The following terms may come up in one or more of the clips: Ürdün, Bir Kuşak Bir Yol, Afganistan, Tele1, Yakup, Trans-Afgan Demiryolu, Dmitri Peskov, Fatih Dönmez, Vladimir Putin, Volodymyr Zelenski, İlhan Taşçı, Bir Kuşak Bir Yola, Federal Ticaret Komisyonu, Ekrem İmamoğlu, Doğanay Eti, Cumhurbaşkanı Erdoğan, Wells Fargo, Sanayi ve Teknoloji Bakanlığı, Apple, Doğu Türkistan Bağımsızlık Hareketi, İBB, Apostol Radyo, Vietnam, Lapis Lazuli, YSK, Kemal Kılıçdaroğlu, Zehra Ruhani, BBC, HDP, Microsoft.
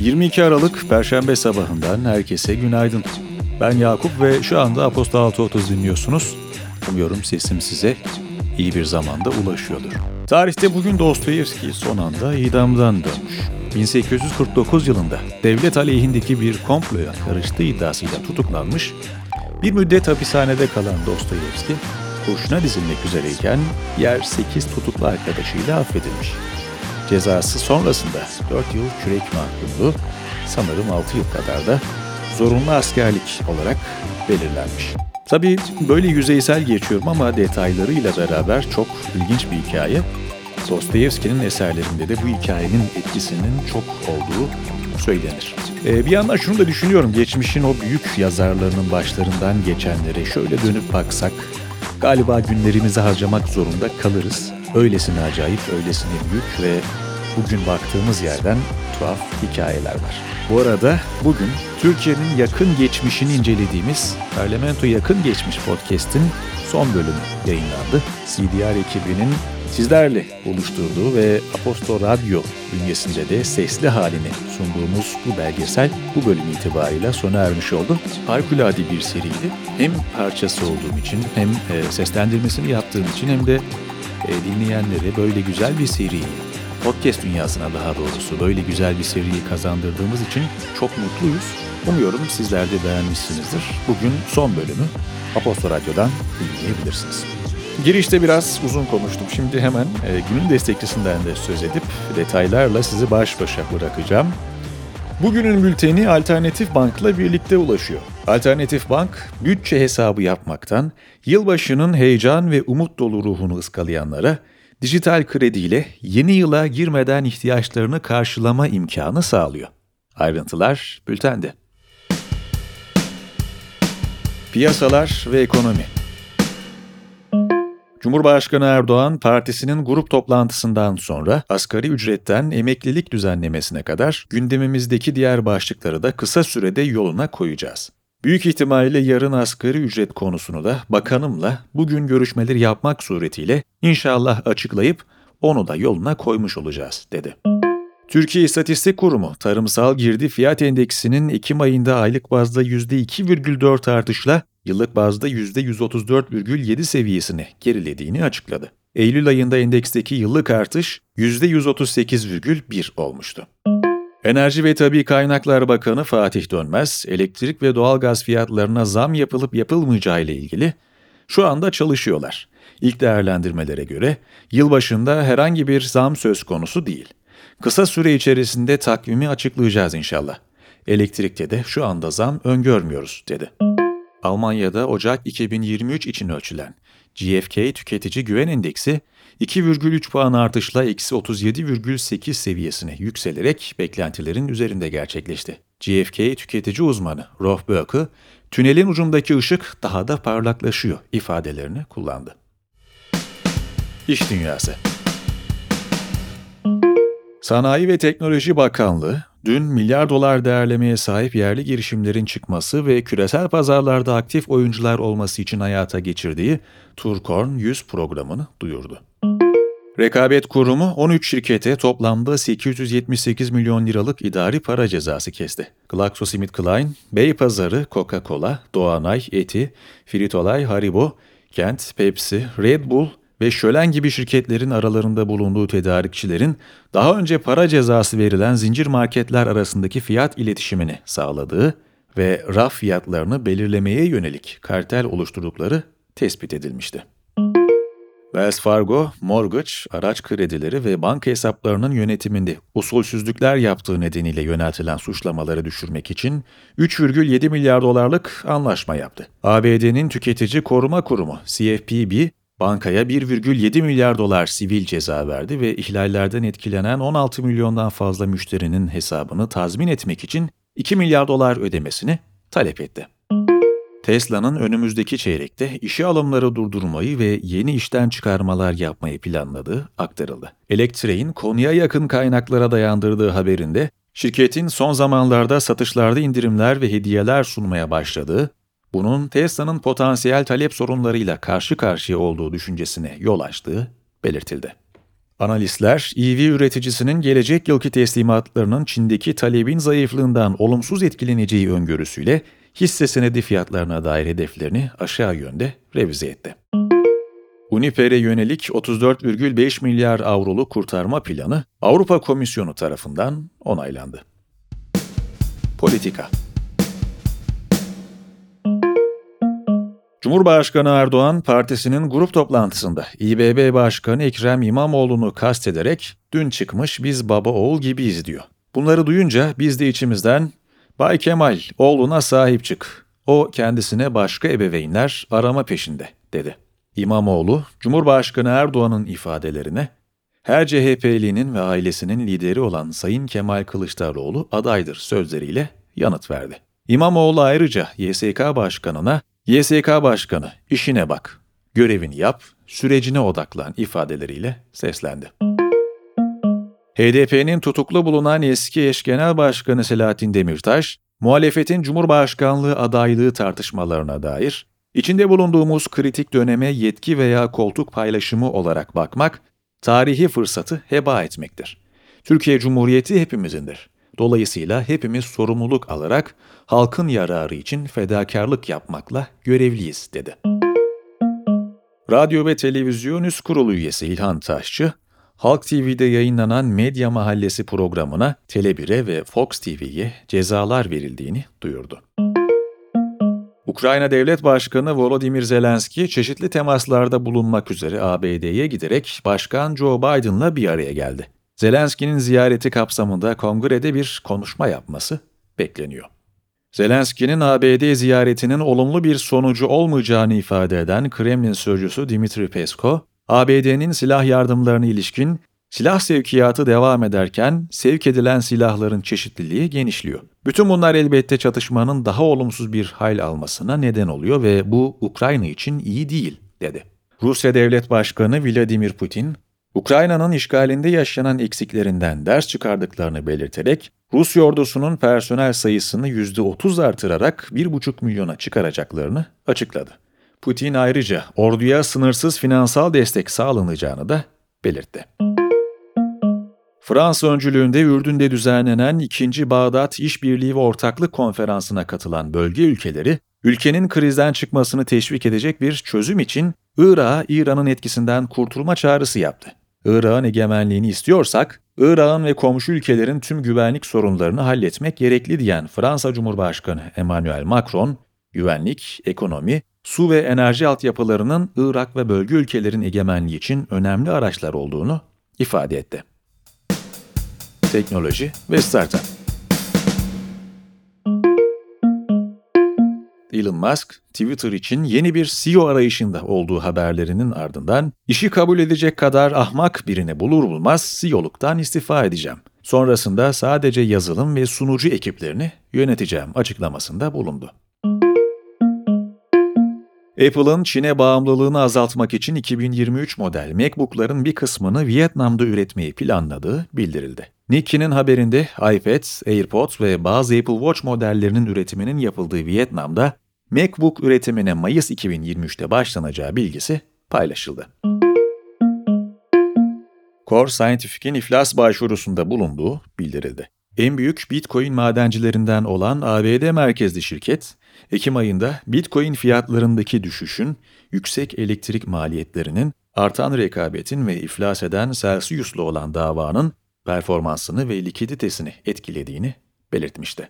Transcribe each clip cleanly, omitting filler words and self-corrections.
22 Aralık Perşembe sabahından herkese günaydın. Ben Yakup ve şu anda Apostol 6.30 dinliyorsunuz. Umuyorum sesim size iyi bir zamanda ulaşıyordur. Tarihte bugün Dostoyevski son anda idamdan dönmüş. 1849 yılında devlet aleyhindeki bir komploya karıştığı iddiasıyla tutuklanmış, bir müddet hapishanede kalan Dostoyevski, kurşuna dizilmek üzereyken yer 8 tutuklu arkadaşıyla affedilmiş. Cezası sonrasında 4 yıl kürek mahkumluğu, sanırım 6 yıl kadar da zorunlu askerlik olarak belirlenmiş. Tabii böyle yüzeysel geçiyorum ama detaylarıyla beraber çok ilginç bir hikaye. Dostoyevski'nin eserlerinde de bu hikayenin etkisinin çok olduğu söylenir. Bir yandan şunu da düşünüyorum, geçmişin o büyük yazarlarının başlarından geçenlere şöyle dönüp baksak, galiba günlerimizi harcamak zorunda kalırız. Öylesine acayip, öylesine büyük ve bugün baktığımız yerden tuhaf hikayeler var. Bu arada bugün Türkiye'nin yakın geçmişini incelediğimiz Parlamento Yakın Geçmiş podcast'in son bölümü yayınlandı. CDR ekibinin sizlerle oluşturduğu ve Apostol Radyo bünyesinde de sesli halini sunduğumuz bu belgesel bu bölüm itibariyle sona ermiş oldu. Harikulade bir seriydi. Hem parçası olduğum için, hem seslendirmesini yaptığım için, hem de dinleyenlere böyle güzel bir seriyi, podcast dünyasına daha doğrusu böyle güzel bir seriyi kazandırdığımız için çok mutluyuz. Umuyorum sizler de beğenmişsinizdir. Bugün son bölümü Apostol Radyo'dan dinleyebilirsiniz. Girişte biraz uzun konuştum. Şimdi hemen günün destekçisinden de söz edip detaylarla sizi baş başa bırakacağım. Bugünün bülteni Alternatif Bank'la birlikte ulaşıyor. Alternatif Bank, bütçe hesabı yapmaktan, yılbaşının heyecan ve umut dolu ruhunu ıskalayanlara, dijital krediyle yeni yıla girmeden ihtiyaçlarını karşılama imkanı sağlıyor. Ayrıntılar bültende. Piyasalar ve ekonomi. Cumhurbaşkanı Erdoğan, partisinin grup toplantısından sonra asgari ücretten emeklilik düzenlemesine kadar gündemimizdeki diğer başlıkları da kısa sürede yoluna koyacağız. Büyük ihtimalle yarın asgari ücret konusunu da bakanımla bugün görüşmeleri yapmak suretiyle inşallah açıklayıp onu da yoluna koymuş olacağız, dedi. Türkiye İstatistik Kurumu, Tarımsal Girdi Fiyat Endeksinin Ekim ayında aylık bazda %2,4 artışla yıllık bazda %134,7 seviyesini gerilediğini açıkladı. Eylül ayında endeksteki yıllık artış %138,1 olmuştu. Enerji ve Tabii Kaynaklar Bakanı Fatih Dönmez, elektrik ve doğalgaz fiyatlarına zam yapılıp yapılmayacağı ile ilgili şu anda çalışıyorlar. İlk değerlendirmelere göre yılbaşında herhangi bir zam söz konusu değil. Kısa süre içerisinde takvimi açıklayacağız inşallah. Elektrikte de şu anda zam öngörmüyoruz, dedi. Almanya'da Ocak 2023 için ölçülen GFK Tüketici Güven Endeksi 2,3 puan artışla -37,8 seviyesine yükselerek beklentilerin üzerinde gerçekleşti. GFK tüketici uzmanı Rolf Böcki, "Tünelin ucundaki ışık daha da parlaklaşıyor" ifadelerini kullandı. İş dünyası. Sanayi ve Teknoloji Bakanlığı, dün $1 milyar değerlemeye sahip yerli girişimlerin çıkması ve küresel pazarlarda aktif oyuncular olması için hayata geçirdiği Turcorn 100 programını duyurdu. Rekabet Kurumu 13 şirkete toplamda 878 milyon liralık idari para cezası kesti. GlaxoSmithKline, Beypazarı, Coca-Cola, Doğanay Eti, Frito Lay, Haribo, Kent, Pepsi, Red Bull ve Şölen gibi şirketlerin aralarında bulunduğu tedarikçilerin daha önce para cezası verilen zincir marketler arasındaki fiyat iletişimini sağladığı ve raf fiyatlarını belirlemeye yönelik kartel oluşturdukları tespit edilmişti. Wells Fargo, mortgage, araç kredileri ve banka hesaplarının yönetiminde usulsüzlükler yaptığı nedeniyle yöneltilen suçlamaları düşürmek için $3,7 milyar anlaşma yaptı. ABD'nin Tüketici Koruma Kurumu CFPB, bankaya $1,7 milyar sivil ceza verdi ve ihlallerden etkilenen 16 milyondan fazla müşterinin hesabını tazmin etmek için $2 milyar ödemesini talep etti. Tesla'nın önümüzdeki çeyrekte işe alımları durdurmayı ve yeni işten çıkarmalar yapmayı planladığı aktarıldı. Elektriğin konuya yakın kaynaklara dayandırdığı haberinde şirketin son zamanlarda satışlarda indirimler ve hediyeler sunmaya başladığı, bunun Tesla'nın potansiyel talep sorunlarıyla karşı karşıya olduğu düşüncesine yol açtığı belirtildi. Analistler, EV üreticisinin gelecek yılki teslimatlarının Çin'deki talebin zayıflığından olumsuz etkileneceği öngörüsüyle hisse senedi fiyatlarına dair hedeflerini aşağı yönde revize etti. Uniper'e yönelik 34,5 milyar avroluk kurtarma planı Avrupa Komisyonu tarafından onaylandı. Politika. Cumhurbaşkanı Erdoğan, partisinin grup toplantısında İBB Başkanı Ekrem İmamoğlu'nu kastederek dün çıkmış "biz baba oğul gibiyiz" diyor. Bunları duyunca biz de içimizden "Bay Kemal, oğluna sahip çık, o kendisine başka ebeveynler arama peşinde" dedi. İmamoğlu, Cumhurbaşkanı Erdoğan'ın ifadelerine "her CHP'linin ve ailesinin lideri olan Sayın Kemal Kılıçdaroğlu adaydır" sözleriyle yanıt verdi. İmamoğlu ayrıca YSK Başkanı'na "YSK Başkanı, işine bak, görevini yap, sürecine odaklan" ifadeleriyle seslendi. HDP'nin tutuklu bulunan eski eş genel başkanı Selahattin Demirtaş, muhalefetin Cumhurbaşkanlığı adaylığı tartışmalarına dair "İçinde bulunduğumuz kritik döneme yetki veya koltuk paylaşımı olarak bakmak, tarihi fırsatı heba etmektir. Türkiye Cumhuriyeti hepimizindir. Dolayısıyla hepimiz sorumluluk alarak halkın yararı için fedakarlık yapmakla görevliyiz" dedi. Radyo ve Televizyon Üst Kurulu üyesi İlhan Taşçı, Halk TV'de yayınlanan Medya Mahallesi programına Tele1'e ve Fox TV'ye cezalar verildiğini duyurdu. Ukrayna Devlet Başkanı Volodymyr Zelenski çeşitli temaslarda bulunmak üzere ABD'ye giderek Başkan Joe Biden'la bir araya geldi. Zelenski'nin ziyareti kapsamında kongrede bir konuşma yapması bekleniyor. Zelenski'nin ABD ziyaretinin olumlu bir sonucu olmayacağını ifade eden Kremlin sözcüsü Dmitri Peskov, ABD'nin silah yardımlarına ilişkin "silah sevkiyatı devam ederken sevk edilen silahların çeşitliliği genişliyor. Bütün bunlar elbette çatışmanın daha olumsuz bir hal almasına neden oluyor ve bu Ukrayna için iyi değil" dedi. Rusya Devlet Başkanı Vladimir Putin, Ukrayna'nın işgalinde yaşanan eksiklerinden ders çıkardıklarını belirterek Rus ordusunun personel sayısını %30 artırarak 1,5 milyona çıkaracaklarını açıkladı. Putin ayrıca orduya sınırsız finansal destek sağlanacağını da belirtti. Fransa öncülüğünde Ürdün'de düzenlenen 2. Bağdat İşbirliği ve Ortaklık Konferansı'na katılan bölge ülkeleri, ülkenin krizden çıkmasını teşvik edecek bir çözüm için Irak'a İran'ın etkisinden kurtulma çağrısı yaptı. "Irak'ın egemenliğini istiyorsak, Irak'ın ve komşu ülkelerin tüm güvenlik sorunlarını halletmek gerekli" diyen Fransa Cumhurbaşkanı Emmanuel Macron, güvenlik, ekonomi, su ve enerji altyapılarının Irak ve bölge ülkelerin egemenliği için önemli araçlar olduğunu ifade etti. Teknoloji ve startup. Elon Musk, Twitter için yeni bir CEO arayışında olduğu haberlerinin ardından "işi kabul edecek kadar ahmak birini bulur bulmaz CEO'luktan istifa edeceğim. Sonrasında sadece yazılım ve sunucu ekiplerini yöneteceğim" açıklamasında bulundu. Apple'ın Çin'e bağımlılığını azaltmak için 2023 model MacBook'ların bir kısmını Vietnam'da üretmeyi planladığı bildirildi. Nikkei'nin haberinde iPad, AirPods ve bazı Apple Watch modellerinin üretiminin yapıldığı Vietnam'da MacBook üretimine Mayıs 2023'te başlanacağı bilgisi paylaşıldı. Core Scientific'in iflas başvurusunda bulunduğu bildirildi. En büyük Bitcoin madencilerinden olan ABD merkezli şirket, Ekim ayında Bitcoin fiyatlarındaki düşüşün, yüksek elektrik maliyetlerinin, artan rekabetin ve iflas eden Celsius'lu olan davanın performansını ve likiditesini etkilediğini belirtmişti.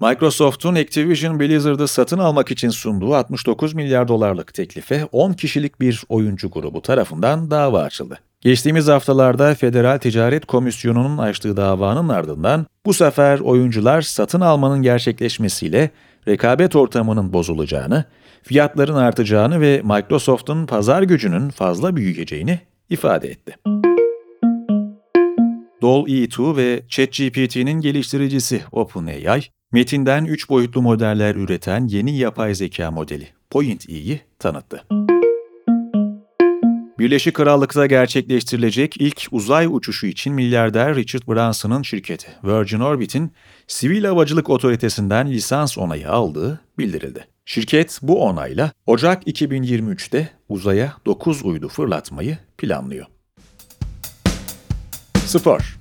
Microsoft'un Activision Blizzard'ı satın almak için sunduğu $69 milyar teklife 10 kişilik bir oyuncu grubu tarafından dava açıldı. Geçtiğimiz haftalarda Federal Ticaret Komisyonu'nun açtığı davanın ardından bu sefer oyuncular satın almanın gerçekleşmesiyle rekabet ortamının bozulacağını, fiyatların artacağını ve Microsoft'un pazar gücünün fazla büyüyeceğini ifade etti. DALL-E2 ve ChatGPT'nin geliştiricisi OpenAI, metinden 3 boyutlu modeller üreten yeni yapay zeka modeli PointE'yi tanıttı. Birleşik Krallık'ta gerçekleştirilecek ilk uzay uçuşu için milyarder Richard Branson'ın şirketi Virgin Orbit'in Sivil Havacılık Otoritesi'nden lisans onayı aldığı bildirildi. Şirket bu onayla Ocak 2023'te uzaya 9 uydu fırlatmayı planlıyor. Spor.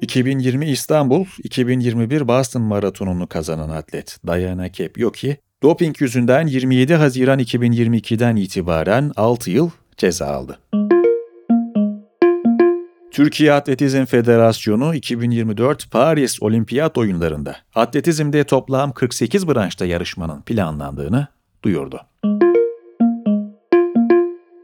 2020 İstanbul, 2021 Boston Maratonu'nu kazanan atlet Diana Kepioki, doping yüzünden 27 Haziran 2022'den itibaren 6 yıl ceza aldı. Türkiye Atletizm Federasyonu 2024 Paris Olimpiyat Oyunları'nda atletizmde toplam 48 branşta yarışmanın planlandığını duyurdu.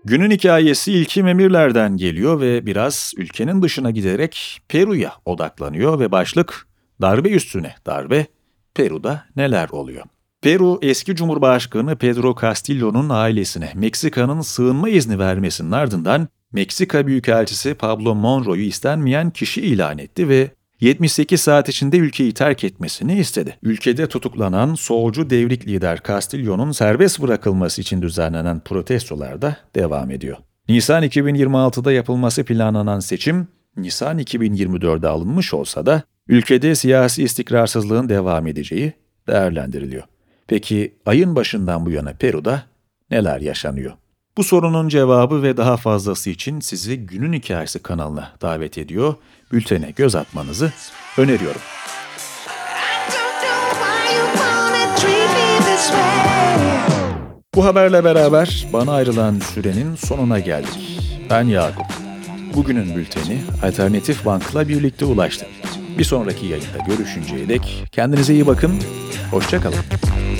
Günün hikayesi ilki Memirler'den geliyor ve biraz ülkenin dışına giderek Peru'ya odaklanıyor ve başlık darbe üstüne darbe, Peru'da neler oluyor? Peru, eski Cumhurbaşkanı Pedro Castillo'nun ailesine Meksika'nın sığınma izni vermesinin ardından Meksika Büyükelçisi Pablo Monroe'yu istenmeyen kişi ilan etti ve 78 saat içinde ülkeyi terk etmesini istedi. Ülkede tutuklanan solcu devrik lider Castillo'nun serbest bırakılması için düzenlenen protestolar da devam ediyor. Nisan 2026'da yapılması planlanan seçim, Nisan 2024'de alınmış olsa da ülkede siyasi istikrarsızlığın devam edeceği değerlendiriliyor. Peki ayın başından bu yana Peru'da neler yaşanıyor? Bu sorunun cevabı ve daha fazlası için sizi Günün Hikayesi kanalına davet ediyor. Bültene göz atmanızı öneriyorum. Bu haberle beraber bana ayrılan sürenin sonuna geldik. Ben Yakup. Bugünün bülteni Alternatif Bank'la birlikte ulaştı. Bir sonraki yayında görüşünceye dek kendinize iyi bakın, hoşça kalın.